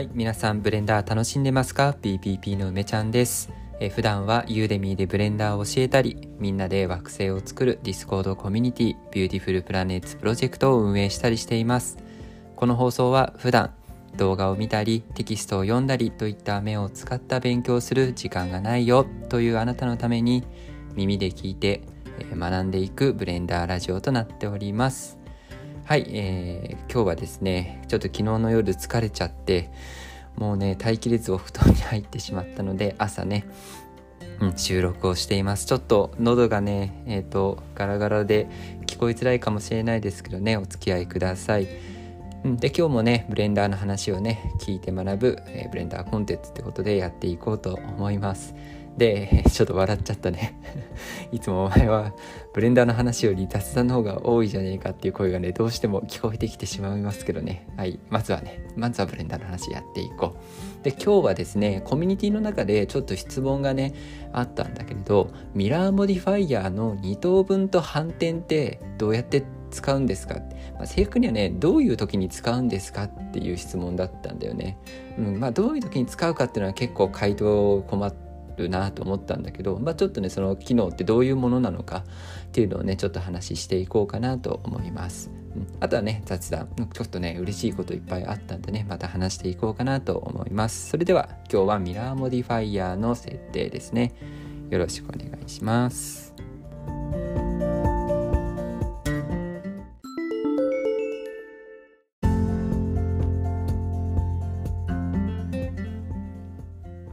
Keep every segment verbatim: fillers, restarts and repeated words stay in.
はい、皆さんブレンダー楽しんでますか？ ビーピーピー の梅ちゃんです。え普段は Udemy でブレンダーを教えたり、みんなで惑星を作る Discord コミュニティ Beautiful Planets プロジェクトを運営したりしています。この放送は普段動画を見たりテキストを読んだりといった目を使った勉強する時間がないよというあなたのために、耳で聞いて学んでいくブレンダーラジオとなっております。はい、えー、今日はですね、ちょっと昨日の夜疲れちゃってもうね、耐えきれずお布団に入ってしまったので、朝ね、うん、収録をしています。ちょっと喉がね、えーと、ガラガラで聞こえづらいかもしれないですけどね、お付き合いください。うん、で、今日もね、ブレンダーの話をね、聞いて学ぶ、えー、ブレンダーコンテンツってことでやっていこうと思います。で、ちょっと笑っちゃったね。いつもお前はブレンダーの話より雑談の方が多いじゃねえかっていう声がね、どうしても聞こえてきてしまいますけどね。はい、まずはね、まずはブレンダーの話やっていこう。で、今日はですね、コミュニティの中でちょっと質問がね、あったんだけれど、ミラーモディファイヤーのに等分と反転ってどうやって使うんですか、まあ、正確にはね、どういう時に使うんですかっていう質問だったんだよね。うん、まあどういう時に使うかっていうのは結構回答困ってなと思ったんだけど、まあ、ちょっとね、その機能ってどういうものなのかっていうのをね、ちょっと話していこうかなと思います。うん、あとはね、雑談、ちょっとね、嬉しいこといっぱいあったんでね、また話していこうかなと思います。それでは今日はミラーモディファイヤーの設定ですね。よろしくお願いします。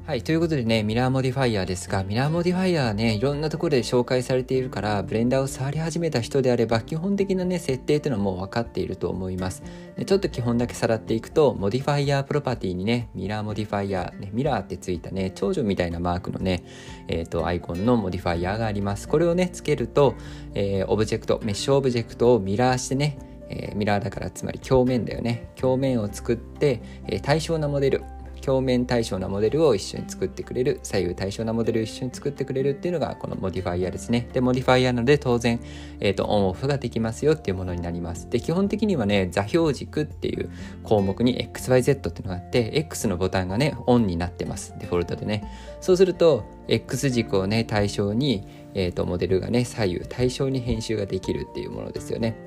はい、ということでね、ミラーモディファイヤーですが、ミラーモディファイヤーはね、いろんなところで紹介されているから、ブレンダーを触り始めた人であれば基本的なね、設定というのはもう分かっていると思います。で、ちょっと基本だけさらっていくと、モディファイヤープロパティにね、ミラーモディファイヤー、ね、ミラーってついたね、長女みたいなマークのね、えーと、アイコンのモディファイヤーがあります。これをね、つけると、えー、オブジェクト、メッシュオブジェクトをミラーしてね、えー、ミラーだからつまり鏡面だよね、鏡面を作って、えー、対称なモデル、表面対称なモデルを一緒に作ってくれる、左右対称なモデルを一緒に作ってくれるっていうのがこのモディファイヤーですね。で、モディファイヤーなので当然、えーと、オンオフができますよっていうものになります。で、基本的にはね、座標軸っていう項目に エックスワイゼット っていうのがあって、X のボタンがね、オンになってます。デフォルトでね。そうすると、X 軸をね、対象に、えーと、モデルがね、左右対称に編集ができるっていうものですよね。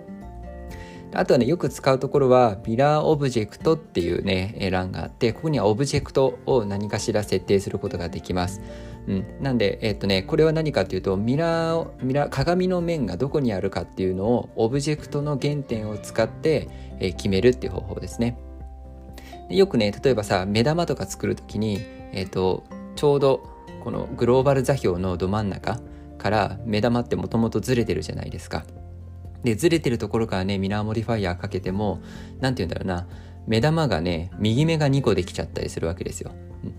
あとはね、よく使うところはミラーオブジェクトっていうね、欄があって、ここにはオブジェクトを何かしら設定することができます。うん、なんで、えっとね、これは何かというと、ミラー、ミラー、鏡の面がどこにあるかっていうのをオブジェクトの原点を使って、えー、決めるっていう方法ですね。で、よくね、例えばさ、目玉とか作るときに、えっと、ちょうどこのグローバル座標のど真ん中から目玉ってもともとずれてるじゃないですか。で、ずれてるところからね、ミラーモディファイヤーかけても、なんて言うんだろうな、目玉がね、右目がにこできちゃったりするわけですよ。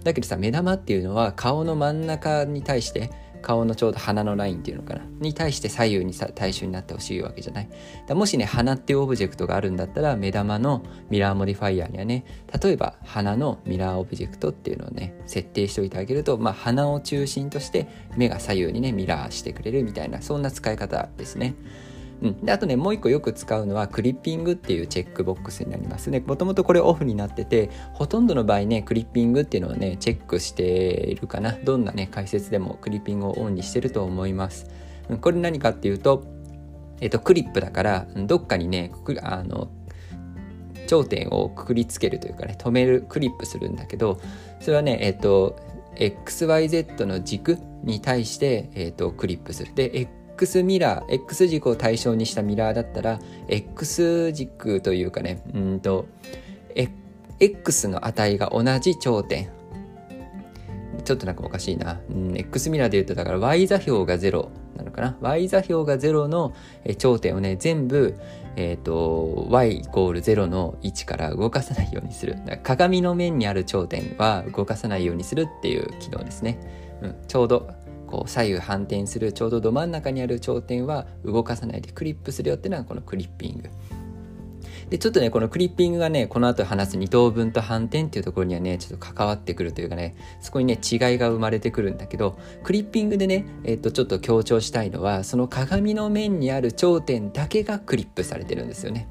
だけどさ、目玉っていうのは顔の真ん中に対して、顔のちょうど鼻のラインっていうのかな、に対して左右にさ対称になってほしいわけじゃない。だ、もしね、鼻っていうオブジェクトがあるんだったら、目玉のミラーモディファイヤーにはね、例えば鼻のミラーオブジェクトっていうのをね、設定しておいてあげると、まあ、鼻を中心として目が左右にね、ミラーしてくれるみたいな、そんな使い方ですね。うん、で、あとね、もう一個よく使うのはクリッピングっていうチェックボックスになりますね。もともとこれオフになってて、ほとんどの場合ね、クリッピングっていうのをね、チェックしているかな。どんなね、解説でもクリッピングをオンにしてると思います。うん、これ何かっていうと、えっと、クリップだからどっかにね、あの頂点をくくりつけるというかね、止める、クリップするんだけど、それはね、えっと エックスワイゼット の軸に対して、えっと、クリップする。で、X ミラー、X 軸を対象にしたミラーだったら、X 軸というかね、うんと、X の値が同じ頂点。ちょっとなんかおかしいな。うん、X ミラーで言うと、だから Y 座標がゼロなのかな。Y 座標がゼロの頂点をね、全部、えっと、Y イコールゼロの位置から動かさないようにする。だから鏡の面にある頂点は動かさないようにするっていう機能ですね。うん、ちょうど。こう左右反転するちょうどど真ん中にある頂点は動かさないでクリップするよっていうのがこのクリッピングで、ちょっとね、このクリッピングがね、この後話すに等分と反転っていうところにはね、ちょっと関わってくるというかね、そこにね、違いが生まれてくるんだけど、クリッピングでね、えっと、ちょっと強調したいのは、その鏡の面にある頂点だけがクリップされてるんですよね。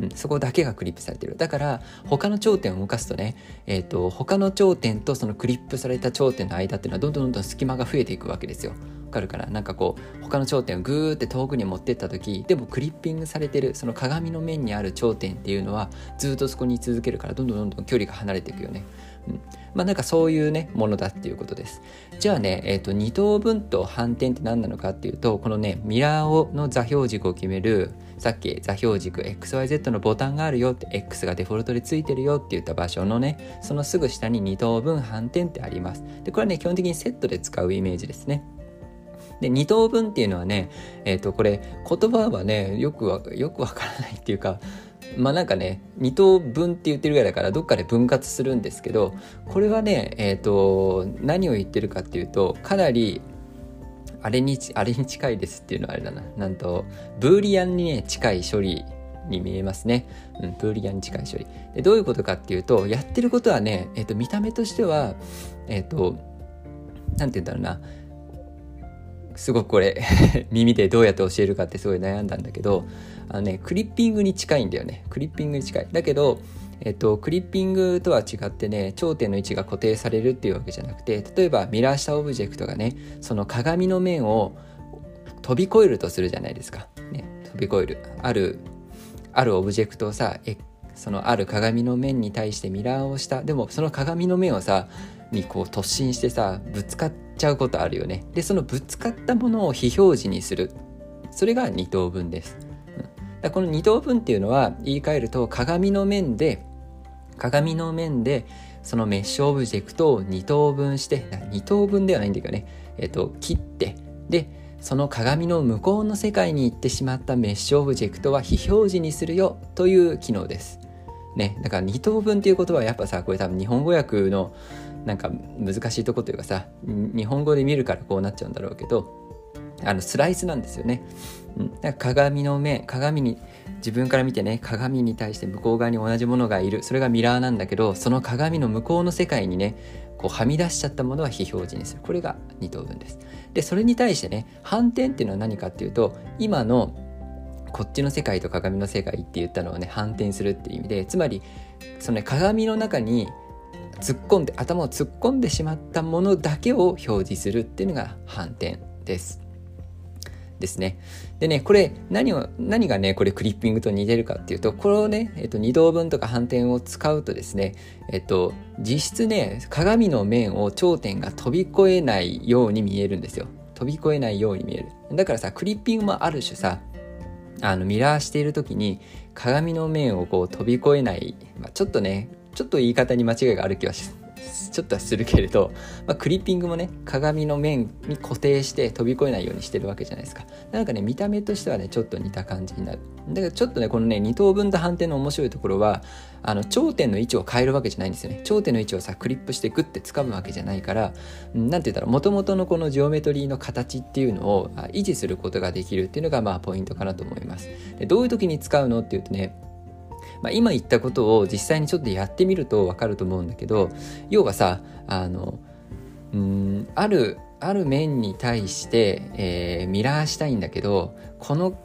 うん、そこだけがクリップされてる。だから他の頂点を動かすとね、えーと、他の頂点とそのクリップされた頂点の間っていうのはどんどんどんどん隙間が増えていくわけですよ。わかるかな？なんかこう他の頂点をグーって遠くに持ってった時でもクリッピングされてるその鏡の面にある頂点っていうのはずっとそこに続けるからどんどんどんどん距離が離れていくよね。うん、まあなんかそういうねものだっていうことです。じゃあね、えー、とに等分と反転って何なのかっていうと、このねミラーをの座標軸を決める、さっき座標軸 エックスワイゼット のボタンがあるよって X がデフォルトでついてるよって言った場所のねそのすぐ下にに等分反転ってあります。でこれはね基本的にセットで使うイメージですね。でに等分っていうのはね、えー、とこれ言葉はねよくわよくわからないっていうか、まあなんかねに等分って言ってるぐらいだからどっかで分割するんですけど、これはね、えー、と何を言ってるかっていうとかなりあれにあれに近いですっていうのはあれだな、なんとブーリアンに、ね、近い処理に見えますね。うん、ブーリアンに近い処理でどういうことかっていうと、やってることはね、えー、と見た目としてはえっ、ー、となんて言うんだろうな、すごくこれ耳でどうやって教えるかってすごい悩んだんだけど、あのねクリッピングに近いんだよね。クリッピングに近いだけど、えっと、クリッピングとは違ってね頂点の位置が固定されるっていうわけじゃなくて、例えばミラーしたオブジェクトがねその鏡の面を飛び越えるとするじゃないですか、ね、飛び越えるあるあるオブジェクトをさ、えそのある鏡の面に対してミラーをした、でもその鏡の面をさにこう突進してさぶつかっちゃうことあるよね。でそのぶつかったものを非表示にする、それがに等分です、うん、だこのに等分っていうのは言い換えると鏡の面で鏡の面でそのメッシュオブジェクトをに等分して、に等分ではないんだけどね、えっと、切ってでその鏡の向こうの世界に行ってしまったメッシュオブジェクトは非表示にするよという機能ですね。だからに等分っていう言葉はやっぱさこれ多分日本語訳のなんか難しいとこというかさ、日本語で見るからこうなっちゃうんだろうけど、あのスライスなんですよね。だから鏡の面、鏡に自分から見てね鏡に対して向こう側に同じものがいる、それがミラーなんだけど、その鏡の向こうの世界にねこうはみ出しちゃったものは非表示にする、これがに等分です。でそれに対してね反転っていうのは何かっていうと、今のこっちの世界と鏡の世界って言ったのをね反転するっていう意味で、つまりその、ね、鏡の中に突っ込んで頭を突っ込んでしまったものだけを表示するっていうのが反転ですですね。でねこれ 何を何がねこれクリッピングと似てるかっていうと、これをね、えっと、に等分とか反転を使うとですね、えっと実質ね鏡の面を頂点が飛び越えないように見えるんですよ。飛び越えないように見える。だからさクリッピングもある種さあのミラーしている時に鏡の面をこう飛び越えない、まあ、ちょっとねちょっと言い方に間違いがある気はしちょっとはするけれど、まあ、クリッピングもね鏡の面に固定して飛び越えないようにしてるわけじゃないですか。なんかね見た目としてはねちょっと似た感じになる。だからちょっとねこのねに等分と反転の面白いところは、あの頂点の位置を変えるわけじゃないんですよね。頂点の位置をさクリップしてグッて掴むわけじゃないから、なんて言ったら元々のこのジオメトリーの形っていうのを維持することができるっていうのがまあポイントかなと思います。でどういう時に使うのっていうとね、まあ、今言ったことを実際にちょっとやってみると分かると思うんだけど、要はさ あの、うーん、ある、ある面に対して、えー、ミラーしたいんだけど、この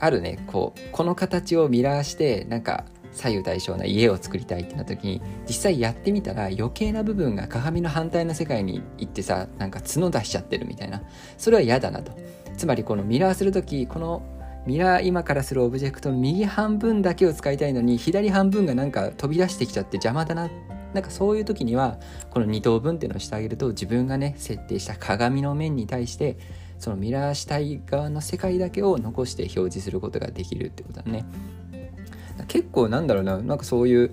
あるねこうこの形をミラーしてなんか左右対称な家を作りたいってなった時に、実際やってみたら余計な部分が鏡の反対の世界に行ってさなんか角出しちゃってるみたいな、それは嫌だなと。つまりこのミラーする時、このミラー今からするオブジェクトの右半分だけを使いたいのに左半分がなんか飛び出してきちゃって邪魔だな、なんかそういう時にはこのに等分っていうのをしてあげると、自分がね設定した鏡の面に対してそのミラーしたい側の世界だけを残して表示することができるってことだね。結構なんだろうな、なんかそういう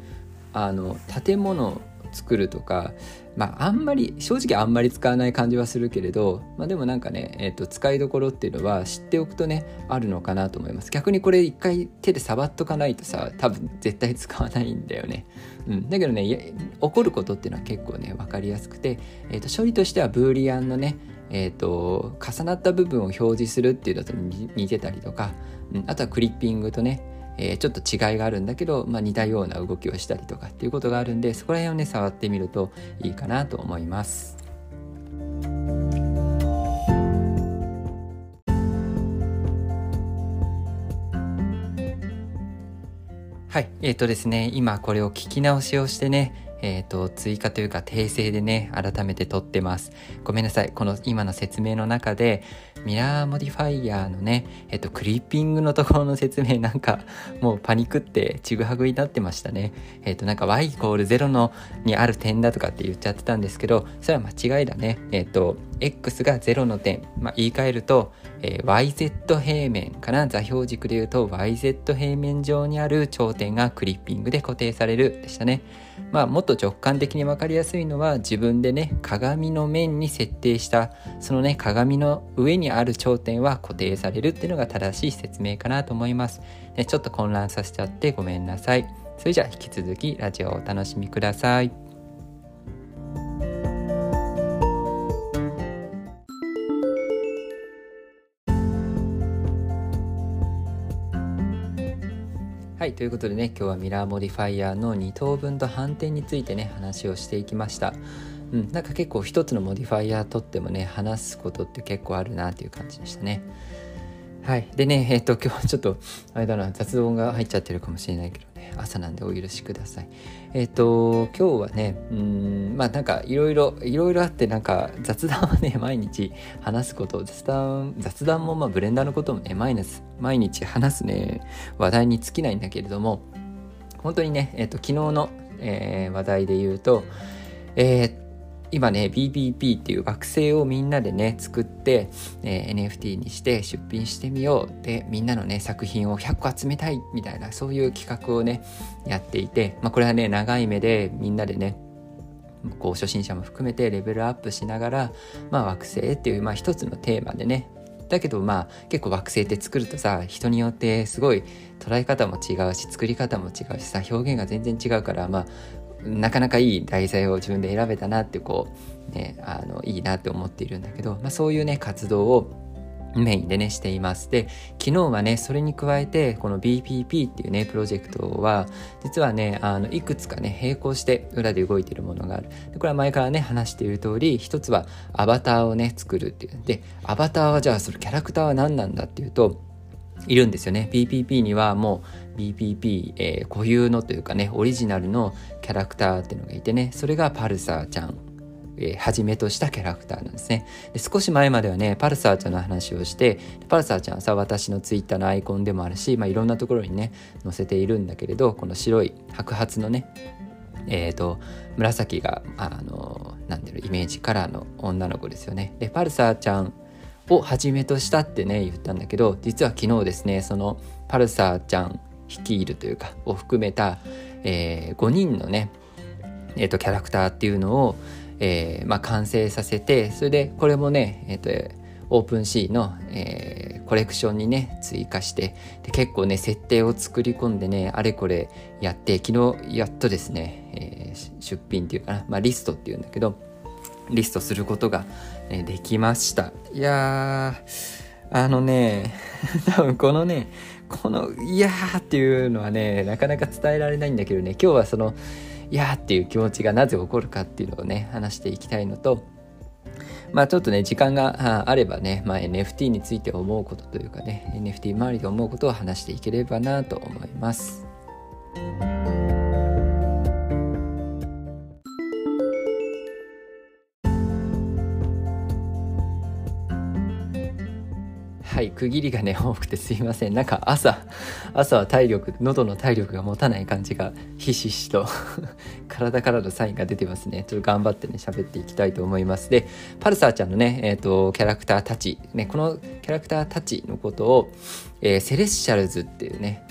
あの建物作るとか、まああんまり正直あんまり使わない感じはするけれど、まあ、でもなんかね、えーと、使いどころっていうのは知っておくとねあるのかなと思います。逆にこれ一回手で触っとかないとさ多分絶対使わないんだよね、うん、だけどね起こることっていうのは結構ね分かりやすくて、えーと、処理としてはブーリアンのね、えーと、重なった部分を表示するっていうのと似てたりとか、うん、あとはクリッピングとねえー、ちょっと違いがあるんだけど、まあ、似たような動きをしたりとかっていうことがあるんで、そこら辺をね触ってみるといいかなと思います。はい、えっとですね、今これを聞き直しをしてね、えっと、追加というか訂正でね、改めて撮ってます。ごめんなさい。この今の説明の中で、ミラーモディファイヤーのね、えっと、クリッピングのところの説明なんか、もうパニックってちぐはぐになってましたね。えっと、なんか y イコールゼロのにある点だとかって言っちゃってたんですけど、それは間違いだね。えっと、x がゼロの点。まあ、言い換えると、えー、yz 平面かな。座標軸で言うと、yz 平面上にある頂点がクリッピングで固定されるでしたね。まあ、もっと直感的に分かりやすいのは、自分でね鏡の面に設定したそのね鏡の上にある頂点は固定されるっていうのが正しい説明かなと思います、ね、ちょっと混乱させちゃってごめんなさい。それじゃあ引き続きラジオをお楽しみください。はい、ということでね、今日はミラーモディファイヤーのに等分と反転についてね話をしていきました、うん、なんか結構一つのモディファイヤーとってもね話すことって結構あるなという感じでしたね。はい、でね、えっと今日はちょっとあれだな、雑音が入っちゃってるかもしれないけどね、朝なんでお許しください。えっと今日はね、うーんまあなんかいろいろいろいろあって、なんか雑談はね毎日話すこと、雑談雑談もまあブレンダーのこともね毎日毎日話すね話題に尽きないんだけれども、本当にねえっと昨日の、えー、話題で言うと、えー、今ね ビーピーピー っていう惑星をみんなでね作って、えー、エヌエフティー にして出品してみようで、みんなのね作品をひゃっこ集めたいみたいな、そういう企画をねやっていて、まあ、これはね長い目でみんなでねこう初心者も含めてレベルアップしながら、まあ、惑星っていう、まあ、一つのテーマでね、だけどまあ結構惑星って作るとさ、人によってすごい捉え方も違うし作り方も違うしさ、表現が全然違うから、まあなかなかいい題材を自分で選べたなってこう、ね、あのいいなって思っているんだけど、まあ、そういうね活動をメインでねしています。で昨日はねそれに加えてこの ビーピーピー っていうねプロジェクトは実はねあのいくつかね並行して裏で動いているものがある。でこれは前からね話している通り、一つはアバターをね作るっていうで、アバターはじゃあそのキャラクターは何なんだっていうといるんですよね。 ビーピーピー にはもう ビーピーピー、えー、固有のというかねオリジナルのキャラクターっていうのがいてね、それがパルサーちゃん、えー、はじめとしたキャラクターなんですね。で少し前まではねパルサーちゃんの話をして、パルサーちゃんはさ私のツイッターのアイコンでもあるし、まあ、いろんなところにね載せているんだけれど、この白い白髪のねえーと紫があのなんていうのイメージカラーの女の子ですよね。でパルサーちゃんをはじめとしたってね言ったんだけど、実は昨日ですねそのパルサーちゃん率いるというかを含めた、えー、ごにんのね、えー、とキャラクターっていうのを、えーまあ、完成させて、それでこれもね、えー、とオープンシーの、えー、コレクションにね追加して、で結構ね設定を作り込んでねあれこれやって、昨日やっとですね、えー、出品っていうかな、まあ、リストっていうんだけどリストすることができました。いやーあのね多分このねこのいやーっていうのはねなかなか伝えられないんだけどね、今日はそのいやーっていう気持ちがなぜ起こるかっていうのをね話していきたいのと、まあちょっとね時間があればね、まあ、エヌエフティー について思うことというかね エヌエフティー 周りで思うことを話していければなと思います。はい、区切りがね多くてすいません。なんか朝朝は体力喉の体力が持たない感じがひしひしと体からのサインが出てますね。ちょっと頑張ってね喋っていきたいと思います。でパルサーちゃんのね、えーと、キャラクターたち、ね、このキャラクターたちのことを、えー、セレッシャルズっていうね、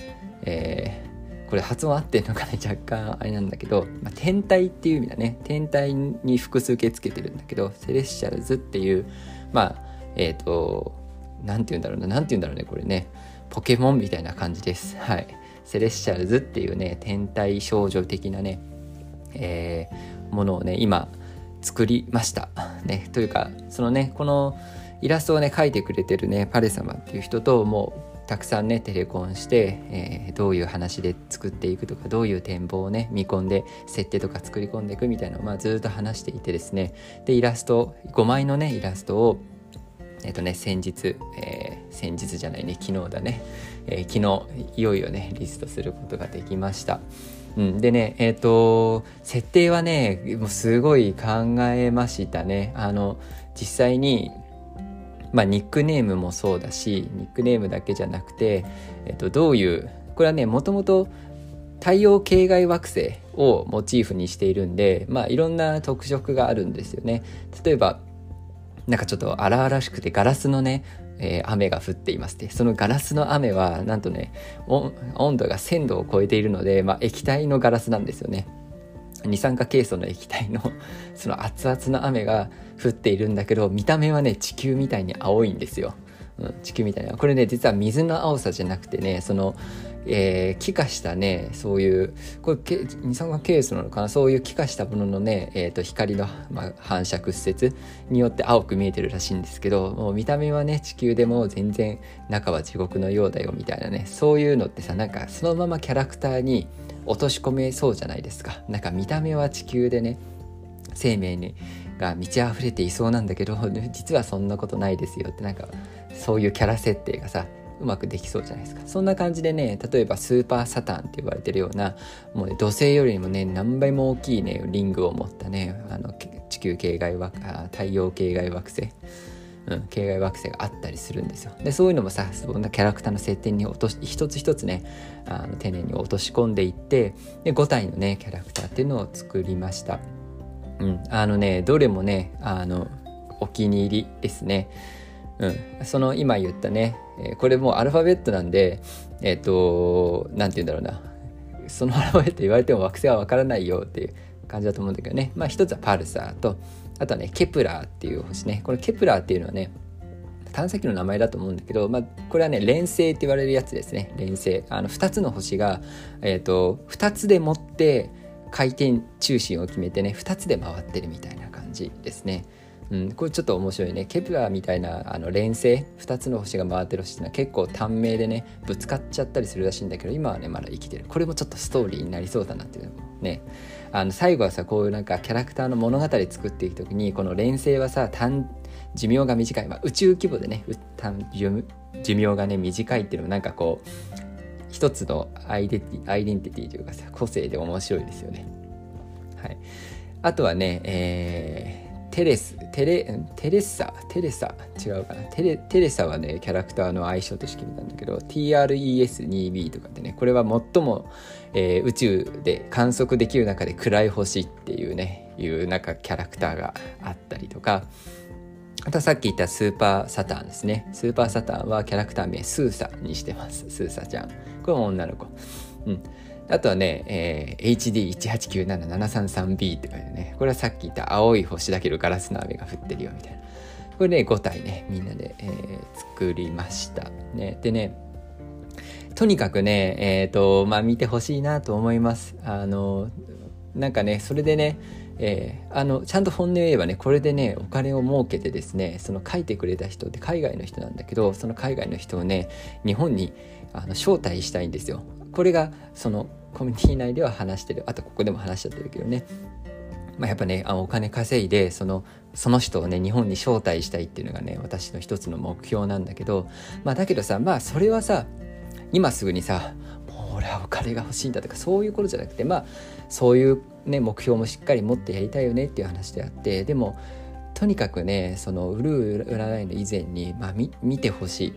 えーこれ発音合ってるのかね若干あれなんだけど、まあ、天体っていう意味だね。天体に複数形つけてるんだけど、セレッシャルズっていうまあえっとなんて言うんだろうな、なんて言うんだろうね、これね、ポケモンみたいな感じです。はい。セレッシャルズっていうね、天体少女的なね、えー、ものをね、今作りました。ね、というか、そのね、このイラストをね、描いてくれてるね、パレ様っていう人ともうたくさんね、テレコンして、えー、どういう話で作っていくとか、どういう展望をね、見込んで、設定とか作り込んでいくみたいなのを、まあ、ずっと話していてですね、で、イラスト、ごまいのね、イラストを、えっとね、先日、えー、先日じゃないね、昨日だね、えー、昨日いよいよねリストすることができました。うん、でね、えっと設定はねもうすごい考えましたね。あの実際にまあニックネームもそうだし、ニックネームだけじゃなくて、えっとどういうこれはねもともと太陽系外惑星をモチーフにしているんで、まあいろんな特色があるんですよね。例えばなんかちょっと荒々しくてガラスのね、えー、雨が降っていますって、そのガラスの雨はなんとね温度がせんどを超えているので、まあ、液体のガラスなんですよね。二酸化ケイ素の液体のその熱々の雨が降っているんだけど、見た目はね地球みたいに青いんですよ、うん、地球みたいな。これね実は水の青さじゃなくてね、その、えー、気化したね、そういうこれ二酸化ケイ素なのかな、そういう気化したもののね、えー、と光の、まあ、反射屈折によって青く見えてるらしいんですけど、もう見た目はね地球でも全然中は地獄のようだよみたいなね、そういうのってさ、なんかそのままキャラクターに落とし込めそうじゃないですか。なんか見た目は地球でね生命にが満ち溢れていそうなんだけど、実はそんなことないですよって、なんかそういうキャラ設定がさうまくできそうじゃないですか。そんな感じでね、例えばスーパーサタンって呼ばれてるようなもう、ね、土星よりもね何倍も大きいねリングを持ったね、あの地球系外惑太陽系外惑星、うん、系外惑星があったりするんですよ。でそういうのもさ、そんなキャラクターの設定に落とし一つ一つねあの丁寧に落とし込んでいって、でごたいのねキャラクターっていうのを作りました、うん、あのねどれもねあのお気に入りですね。うん、その今言ったね、えー、これもうアルファベットなんで、えっと、なんて言うんだろうな、そのアルファベット言われても惑星はわからないよっていう感じだと思うんだけどね、まあ一つはパルサーと、あとはねケプラーっていう星ね。これケプラーっていうのはね探査機の名前だと思うんだけど、まあ、これはね連星って言われるやつですね。連星、あのふたつの星が、えっと、ふたつでもって回転中心を決めてねふたつで回ってるみたいな感じですね。うん、これちょっと面白いね。ケプラーみたいなあの連星ふたつの星が回ってる星ってのは結構短命でねぶつかっちゃったりするらしいんだけど、今はねまだ生きてる。これもちょっとストーリーになりそうだなっていうのもね、あの最後はさこういうなんかキャラクターの物語作っていくときに、この連星はさ短寿命が短い、まあ、宇宙規模でね短寿命がね短いっていうのもなんかこう一つのアイデンティ、アイデンティティというかさ個性で面白いですよね。はい、あとはね、えーテレステレテレッサテレサ違うかなテレテレサはねキャラクターの愛称として決めたんだけど ティーアールイーエスにーびー とかってね、これは最も、えー、宇宙で観測できる中で暗い星っていうねいうなんかキャラクターがあったりとか、あとさっき言ったスーパーサタンですね。スーパーサタンはキャラクター名スーサにしてます。スーサちゃん、これも女の子。うん、あとはね、えー、エイチディーいちはちきゅうななななさんさんビー って書いてね、これはさっき言った青い星だけどガラスの雨が降ってるよみたいな。これねごたいねみんなで、えー、作りましたね。でねとにかくねえっとまあ見てほしいなと思います。あのなんかねそれでね、えー、あのちゃんと本音を言えばね、これでねお金を儲けてですね、その書いてくれた人って海外の人なんだけど、その海外の人をね日本にあの招待したいんですよ。これがそのコミュニティ内では話してる、あとここでも話しちゃってるけどね、まあ、やっぱねあのお金稼いでその、その人をね日本に招待したいっていうのがね私の一つの目標なんだけど、まあだけどさ、まあそれはさ今すぐにさもう俺はお金が欲しいんだとかそういうことじゃなくて、まあそういう、ね、目標もしっかり持ってやりたいよねっていう話であって、でもとにかくねその売る売らないの以前に、まあ、見, 見てほしい。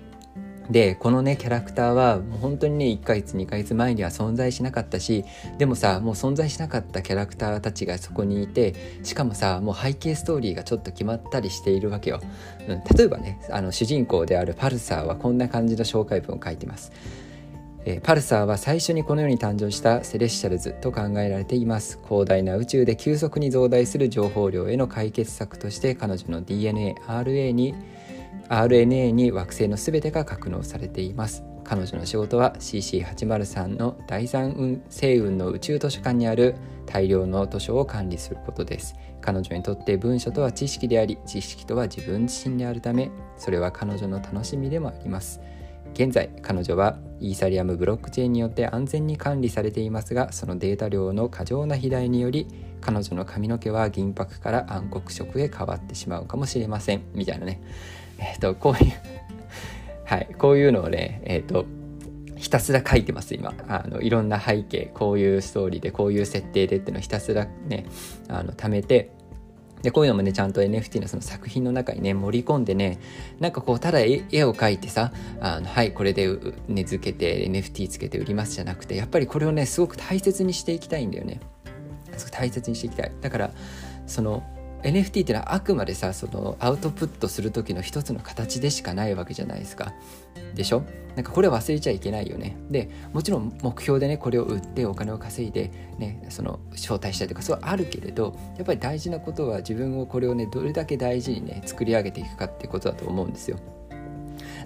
でこのねキャラクターはもう本当にねいっかげつにかげつまえには存在しなかったし、でもさもう存在しなかったキャラクターたちがそこにいて、しかもさもう背景ストーリーがちょっと決まったりしているわけよ、うん、例えばねあの主人公であるパルサーはこんな感じの紹介文を書いてます。えー、パルサーは最初にこの世に誕生したセレシャルズと考えられています。広大な宇宙で急速に増大する情報量への解決策として、彼女の ディーエヌエーアールエー にアールエヌエー に惑星のすべてが格納されています。彼女の仕事は シーシーはちまるさん のだいさん星雲の宇宙図書館にある大量の図書を管理することです。彼女にとって文書とは知識であり、知識とは自分自身であるため、それは彼女の楽しみでもあります。現在彼女はイーサリアムブロックチェーンによって安全に管理されていますが、そのデータ量の過剰な肥大により彼女の髪の毛は銀白から暗黒色へ変わってしまうかもしれませんみたいなね、えっとこういうはいこういうのをねえっとひたすら書いてます今。あのいろんな背景、こういうストーリーでこういう設定でっていうのをひたすらねあの貯めて、でこういうのもねちゃんと エヌエフティー のその作品の中にね盛り込んでね、なんかこうただ絵を描いてさあのはいこれで根付けて エヌエフティー つけて売りますじゃなくて、やっぱりこれをねすごく大切にしていきたいんだよね。すごく大切にしていきたい。だからそのエヌエフティー っていうのはあくまでさそのアウトプットする時の一つの形でしかないわけじゃないですか。でしょ？なんかこれ忘れちゃいけないよね。でもちろん目標でねこれを売ってお金を稼いで、ね、その招待したりとかそうあるけれど、やっぱり大事なことは自分をこれをねどれだけ大事にね作り上げていくかってことだと思うんですよ。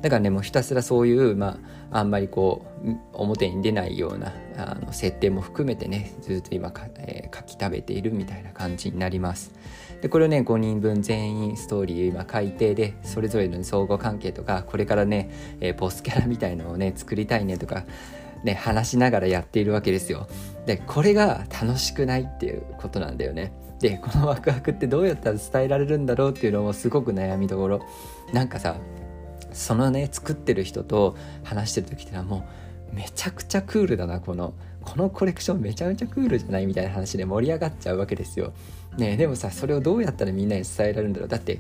だからねもうひたすらそういう、まあ、あんまりこう表に出ないようなあの設定も含めてねずっと今か、えー、書き食べているみたいな感じになります。でこれをねごにんぶん全員ストーリー今改定で、それぞれの相互関係とかこれからね、えー、ボスキャラみたいのをね作りたいねとかね話しながらやっているわけですよ。でこれが楽しくないっていうことなんだよね。でこのワクワクってどうやったら伝えられるんだろうっていうのもすごく悩みどころ。なんかさそのね作ってる人と話してる時ってのはもうめちゃくちゃクールだなこのこのコレクションめちゃめちゃクールじゃないみたいな話で盛り上がっちゃうわけですよ、ね、でもさそれをどうやったらみんなに伝えられるんだろう。だって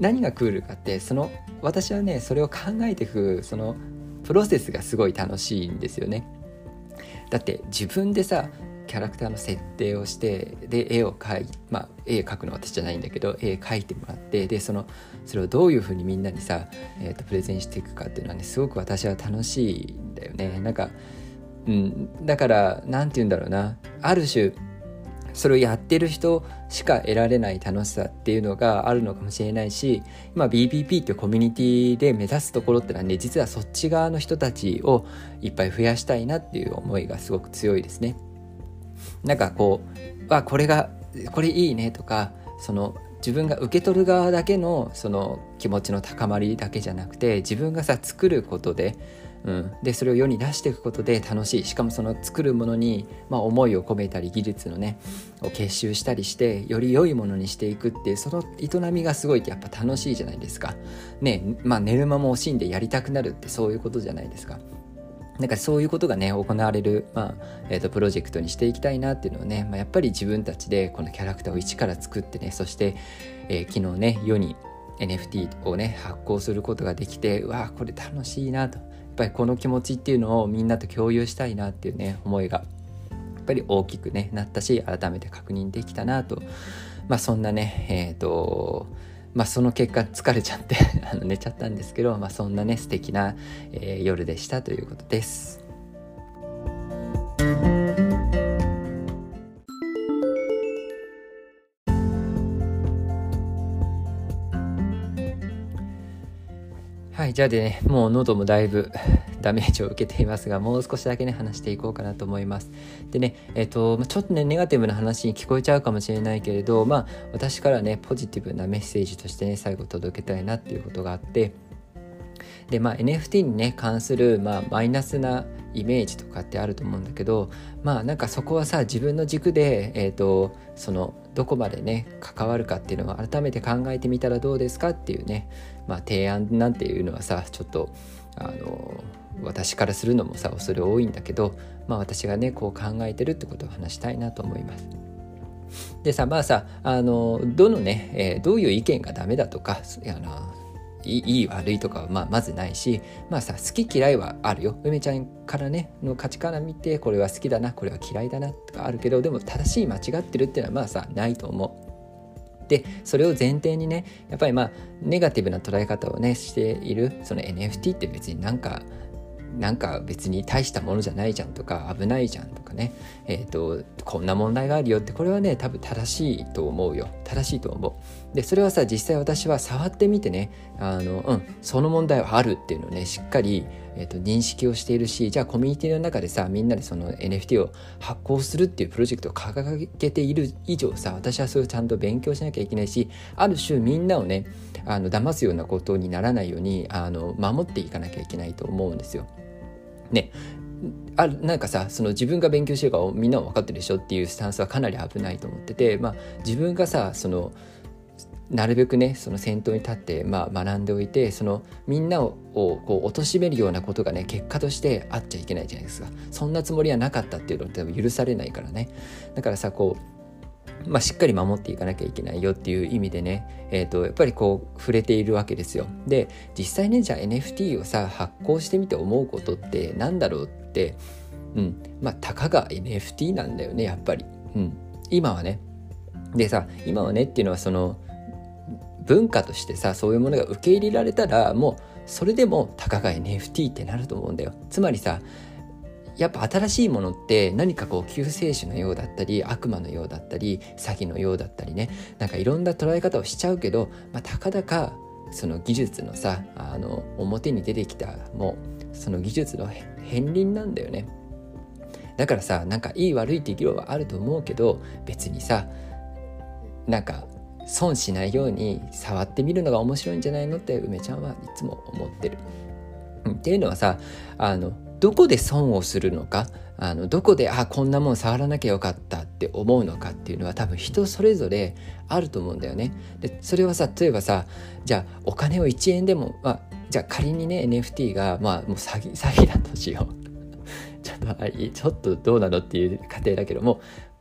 何がクールかってその私はねそれを考えていくそのプロセスがすごい楽しいんですよね。だって自分でさキャラクターの設定をしてで絵を描い、まあ、絵描くの私じゃないんだけど絵描いてもらってでそのそれをどういう風にみんなにさ、えー、とプレゼンしていくかっていうのはねすごく私は楽しいんだよね。なんか、うん、だからなんて言うんだろうな、ある種それをやってる人しか得られない楽しさっていうのがあるのかもしれないし、今 ビーピーピー っていうコミュニティで目指すところってのはね実はそっち側の人たちをいっぱい増やしたいなっていう思いがすごく強いですね。なんかこうあこれがこれいいねとかその自分が受け取る側だけのその気持ちの高まりだけじゃなくて、自分がさ作ることで、うん、でそれを世に出していくことで楽しい、しかもその作るものに、まあ、思いを込めたり技術のねを結集したりしてより良いものにしていくっていうその営みがすごいやっぱ楽しいじゃないですか、ねまあ、寝る間も惜しんでやりたくなるってそういうことじゃないですか。なんかそういうことがね行われる、まあえー、とプロジェクトにしていきたいなっていうのをね、まあ、やっぱり自分たちでこのキャラクターを一から作ってね、そして、えー、昨日ね世に エヌエフティー をね発行することができて、うわこれ楽しいなと、やっぱりこの気持ちっていうのをみんなと共有したいなっていうね思いがやっぱり大きく、ね、なったし、改めて確認できたなと、まあ、そんなねえっとまあ、その結果疲れちゃってあの寝ちゃったんですけど、まあ、そんなね素敵な、えー、夜でしたということです。はいじゃあでねもう喉もだいぶダメージを受けていますが、もう少しだけね話していこうかなと思います。でねえっとちょっとねネガティブな話に聞こえちゃうかもしれないけれど、まあ私からねポジティブなメッセージとしてね最後届けたいなっていうことがあって、でまあ エヌエフティー にね関する、まあ、マイナスなイメージとかってあると思うんだけど、まあなんかそこはさ自分の軸でえっとそのどこまでね関わるかっていうのを改めて考えてみたらどうですかっていうね、まあ提案なんていうのはさちょっとあの私からするのもさ恐れ多いんだけど、まあ私がねこう考えてるってことを話したいなと思います。でさまあさあのどのね、えー、どういう意見がダメだとかあのいい悪いとかは まあまずないし、まあさ好き嫌いはあるよ。梅ちゃんからねの価値から見てこれは好きだなこれは嫌いだなとかあるけど、でも正しい間違ってるっていうのはまあさないと思う。でそれを前提にねやっぱりまあネガティブな捉え方をねしているその エヌエフティー って別になんかなんか別に大したものじゃないじゃんとか危ないじゃんとかね、えーとこんな問題があるよって、これはね多分正しいと思うよ。正しいと思う。でそれはさ実際私は触ってみてねあの、うん、その問題はあるっていうのをねしっかり、えーと認識をしているし、じゃあコミュニティの中でさみんなでその エヌエフティー を発行するっていうプロジェクトを掲げている以上さ、私はそれをちゃんと勉強しなきゃいけないし、ある種みんなをねあの騙すようなことにならないようにあの守っていかなきゃいけないと思うんですよね。あなんかさその自分が勉強してるからみんなは分かってるでしょっていうスタンスはかなり危ないと思ってて、まあ、自分がさそのなるべくねその先頭に立って、まあ、学んでおいて、そのみんなをこう貶めるようなことがね結果としてあっちゃいけないじゃないですか。そんなつもりはなかったっていうのって許されないからね。だからさこうまあ、しっかり守っていかなきゃいけないよっていう意味でね、えーと、やっぱりこう触れているわけですよ。で、実際ねじゃあ エヌエフティー をさ発行してみて思うことってなんだろうって、うん、まあたかが エヌエフティー なんだよねやっぱり、うん、今はね。でさ今はねっていうのはその文化としてさそういうものが受け入れられたらもうそれでもたかが エヌエフティー ってなると思うんだよ。つまりさやっぱ新しいものって何かこう救世主のようだったり悪魔のようだったり詐欺のようだったりね、なんかいろんな捉え方をしちゃうけど、まあ、たかだかその技術のさあの表に出てきたもうその技術の片鱗なんだよね。だからさなんかいい悪いって議論はあると思うけど別にさなんか損しないように触ってみるのが面白いんじゃないのって梅ちゃんはいつも思ってる、うん、っていうのはさあのどこで損をするのか、あのどこであこんなもん触らなきゃよかったって思うのかっていうのは多分人それぞれあると思うんだよね。でそれはさ例えばさじゃあお金をいちえんでも、まあ、じゃあ仮にね エヌエフティー が、まあ、もう詐欺、詐欺だとしようちょっとちょっとどうなのっていう過程だけども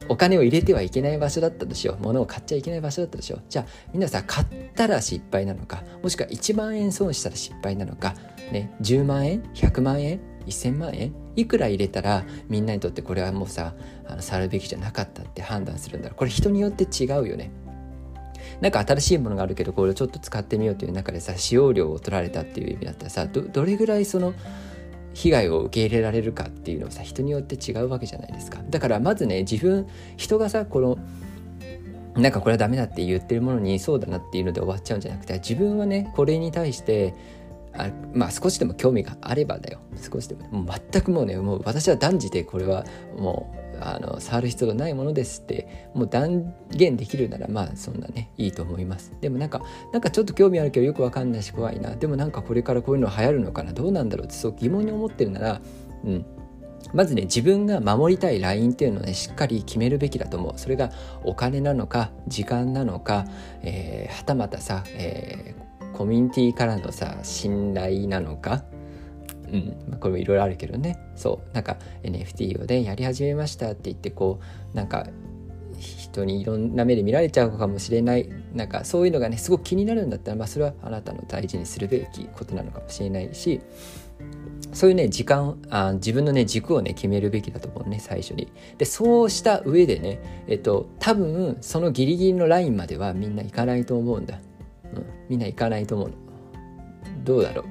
お金を入れてはいけない場所だったとしよう、物を買っちゃいけない場所だったとしよう。じゃあみんなさ買ったら失敗なのか、もしくはいちまんえん損したら失敗なのか、ね、じゅうまんえんひゃくまんえんいっせんまんえんいくら入れたらみんなにとってこれはもうさあの触るべきじゃなかったって判断するんだろう。これ人によって違うよね。なんか新しいものがあるけどこれをちょっと使ってみようという中でさ使用料を取られたっていう意味だったらさ ど, どれぐらいその被害を受け入れられるかっていうのはさ人によって違うわけじゃないですか。だからまずね自分人がさこのなんかこれはダメだって言ってるものにそうだなっていうので終わっちゃうんじゃなくて自分はねこれに対してあまあ少しでも興味があればだよ。少しでも、もう全くもうねもう私は断じてこれはもうあの触る必要がないものですってもう断言できるならまあそんなねいいと思います。でもなんかなんかちょっと興味あるけどよく分かんないし怖いな、でもなんかこれからこういうの流行るのかなどうなんだろうってそう疑問に思ってるなら、うん、まずね自分が守りたいラインっていうのをねしっかり決めるべきだと思う。それがお金なのか時間なのか、えー、はたまたさ、えーコミュニティからのさ信頼なのか、うんまあ、これもいろいろあるけどね。そうなんか エヌエフティー をねやり始めましたって言ってこうなんか人にいろんな目で見られちゃうかもしれない、なんかそういうのがねすごく気になるんだったら、まあ、それはあなたの大事にするべきことなのかもしれないし、そういうね時間あ自分のね軸をね決めるべきだと思うね最初に。でそうした上でねえっと多分そのギリギリのラインまではみんないかないと思うんだ。うん、みんな行かないと思う。どうだろ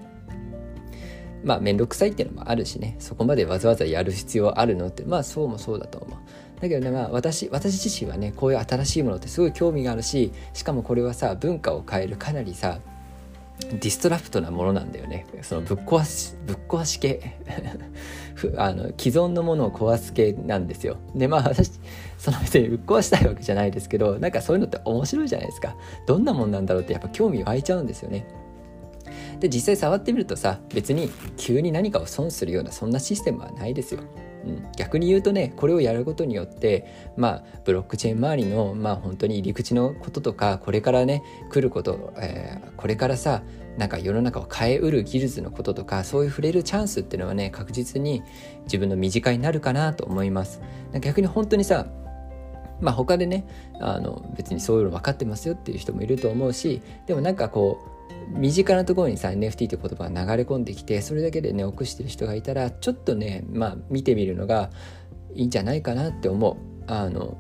う、まあ面倒くさいっていうのもあるしね、そこまでわざわざやる必要あるのってまあそうもそうだと思う。だけどね、まあ、私私自身はねこういう新しいものってすごい興味があるし、しかもこれはさ文化を変えるかなりさディストラクトなものなんだよね。そのぶっ壊しぶっ壊し系あの既存のものを壊す系なんですよ。でまあ私その別にぶっ壊したいわけじゃないですけど、なんかそういうのって面白いじゃないですか。どんなもんなんだろうってやっぱ興味湧いちゃうんですよね。で実際触ってみるとさ別に急に何かを損するようなそんなシステムはないですよ。うん、逆に言うとねこれをやることによって、まあ、ブロックチェーン周りの、まあ、本当に入り口のこととかこれからね来ること、えー、これからさなんか世の中を変えうる技術のこととかそういう触れるチャンスっていうのはね確実に自分の身近になるかなと思います。なんか逆に本当にさまあ他でねあの別にそういうの分かってますよっていう人もいると思うし、でもなんかこう身近なところにさ エヌエフティー という言葉が流れ込んできてそれだけでね臆してる人がいたらちょっとねまあ見てみるのがいいんじゃないかなって思う。あの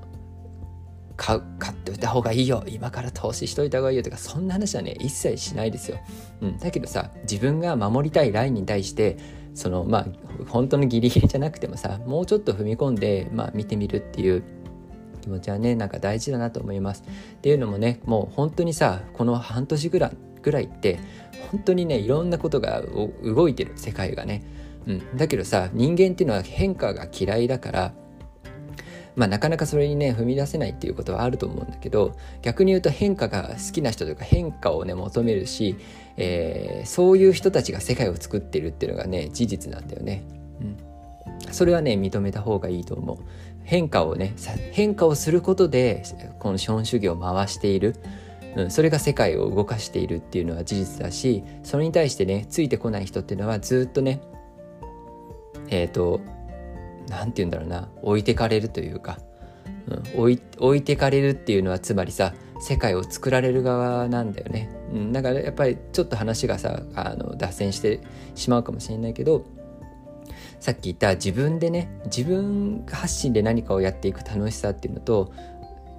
買う買っておいた方がいいよ今から投資しといた方がいいよとかそんな話はね一切しないですよ。うん、だけどさ自分が守りたいラインに対してそのまあ本当のギリギリじゃなくてもさもうちょっと踏み込んで、まあ、見てみるっていう気持ちはねなんか大事だなと思います。っていうのもねもう本当にさこの半年ぐらいぐらいって本当にねいろんなことが動いてる世界がね、うん、だけどさ人間っていうのは変化が嫌いだから、まあ、なかなかそれにね踏み出せないっていうことはあると思うんだけど、逆に言うと変化が好きな人というか変化をね求めるし、えー、そういう人たちが世界を作ってるっていうのがね事実なんだよね。うん、それはね認めた方がいいと思う。変化をね変化をすることでこの資本主義を回しているうん、それが世界を動かしているっていうのは事実だし、それに対してねついてこない人っていうのはずっとねえっとなんて言うんだろうな、置いてかれるというか、うん、置い、置いてかれるっていうのはつまりさ、世界を作られる側なんだよね、うん、だからやっぱりちょっと話がさあの脱線してしまうかもしれないけど、さっき言った自分でね自分発信で何かをやっていく楽しさっていうのと、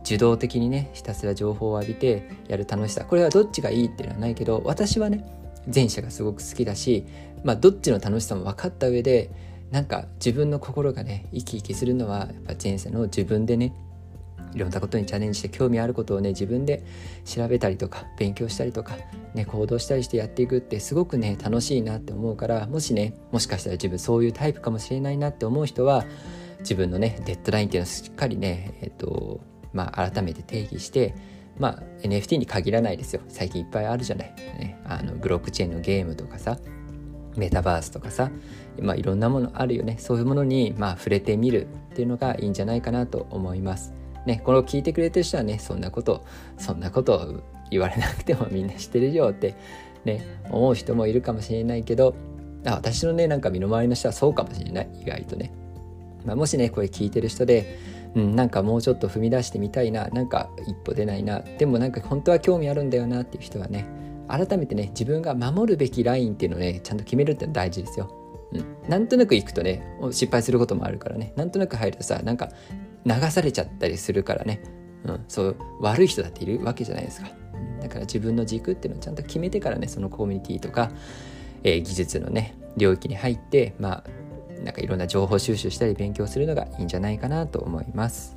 受動的にねひたすら情報を浴びてやる楽しさ、これはどっちがいいっていうのはないけど、私はね前者がすごく好きだし、まあどっちの楽しさも分かった上で、なんか自分の心がね生き生きするのはやっぱ前者の、自分でねいろんなことにチャレンジして興味あることをね自分で調べたりとか勉強したりとか、ね、行動したりしてやっていくってすごくね楽しいなって思うから、もしねもしかしたら自分そういうタイプかもしれないなって思う人は、自分のねデッドラインっていうのをしっかりねえっとまあ、改めて定義して、まあ、エヌエフティー に限らないですよ、最近いっぱいあるじゃない、ね、あのブロックチェーンのゲームとかさ、メタバースとかさ、まあ、いろんなものあるよね。そういうものに、まあ、触れてみるっていうのがいいんじゃないかなと思います、ね、これを聞いてくれてる人はねそんなことそんなこと言われなくてもみんな知ってるよって、ね、思う人もいるかもしれないけど、あ私のねなんか身の回りの人はそうかもしれない、意外とね、まあ、もしねこれ聞いてる人で、うん、なんかもうちょっと踏み出してみたいな、なんか一歩出ないな、でもなんか本当は興味あるんだよなっていう人はね、改めてね自分が守るべきラインっていうのをねちゃんと決めるってのは大事ですよ、うん、なんとなく行くとね失敗することもあるからね、なんとなく入るとさなんか流されちゃったりするからね、うん、そう悪い人だっているわけじゃないですか。だから自分の軸っていうのをちゃんと決めてからね、そのコミュニティとか、えー、技術のね領域に入ってまあなんかいろんな情報収集したり勉強するのがいいんじゃないかなと思います。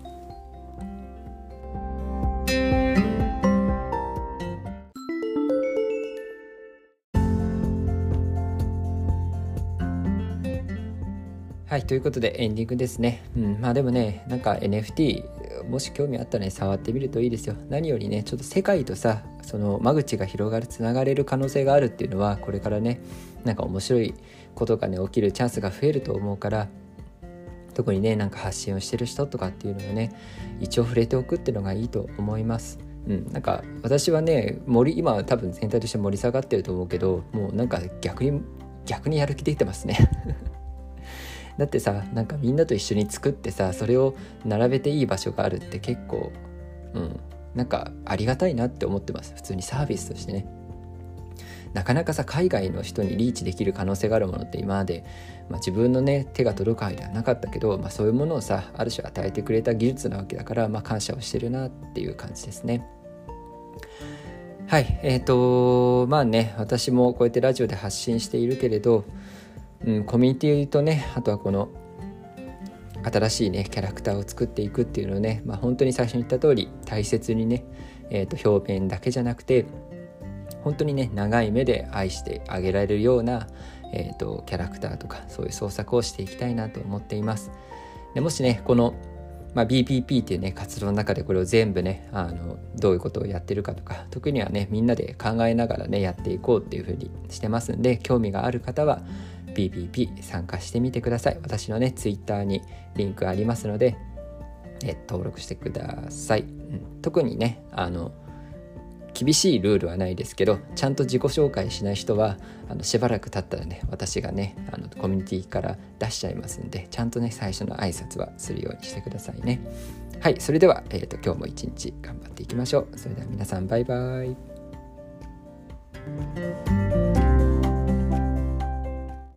はい、ということでエンディングですね。うん、まあでもね、なんか エヌエフティー もし興味あったらね触ってみるといいですよ。何よりね、ちょっと世界とさ、その間口が広がる、つながれる可能性があるっていうのはこれからね、なんか面白いことがね起きるチャンスが増えると思うから、特にねなんか発信をしてる人とかっていうのをね一応触れておくっていうのがいいと思います。うん、なんか私はね盛り今は多分全体として盛り下がってると思うけど、もうなんか逆に逆にやる気出てますねだってさ、なんかみんなと一緒に作ってさ、それを並べていい場所があるって結構、うん、なんかありがたいなって思ってます。普通にサービスとしてね。なかなかさ、海外の人にリーチできる可能性があるものって今まで、まあ、自分のね手が届く範囲ではなかったけど、まあ、そういうものをさある種与えてくれた技術なわけだから、まあ、感謝をしてるなっていう感じですね。はい、えーとまあね、私もこうやってラジオで発信しているけれど、うん、コミュニティとね、あとはこの新しいねキャラクターを作っていくっていうのをね、まあ、本当に最初に言った通り大切にね、えーと、表面だけじゃなくて本当にね長い目で愛してあげられるような、えーと、キャラクターとかそういう創作をしていきたいなと思っています。でもしねこの、まあ、ビーピーピー っていうね活動の中でこれを全部ねあのどういうことをやってるかとか、特にはねみんなで考えながらねやっていこうっていうふうにしてますんで、興味がある方はビーピーピー 参加してみてください。私のねツイッターにリンクありますので、え登録してください、うん、特にねあの厳しいルールはないですけど、ちゃんと自己紹介しない人はあのしばらく経ったらね私がねあのコミュニティから出しちゃいますんで、ちゃんとね最初の挨拶はするようにしてくださいね。はい、それでは、えーと、今日も一日頑張っていきましょう。それでは皆さんバイバイ。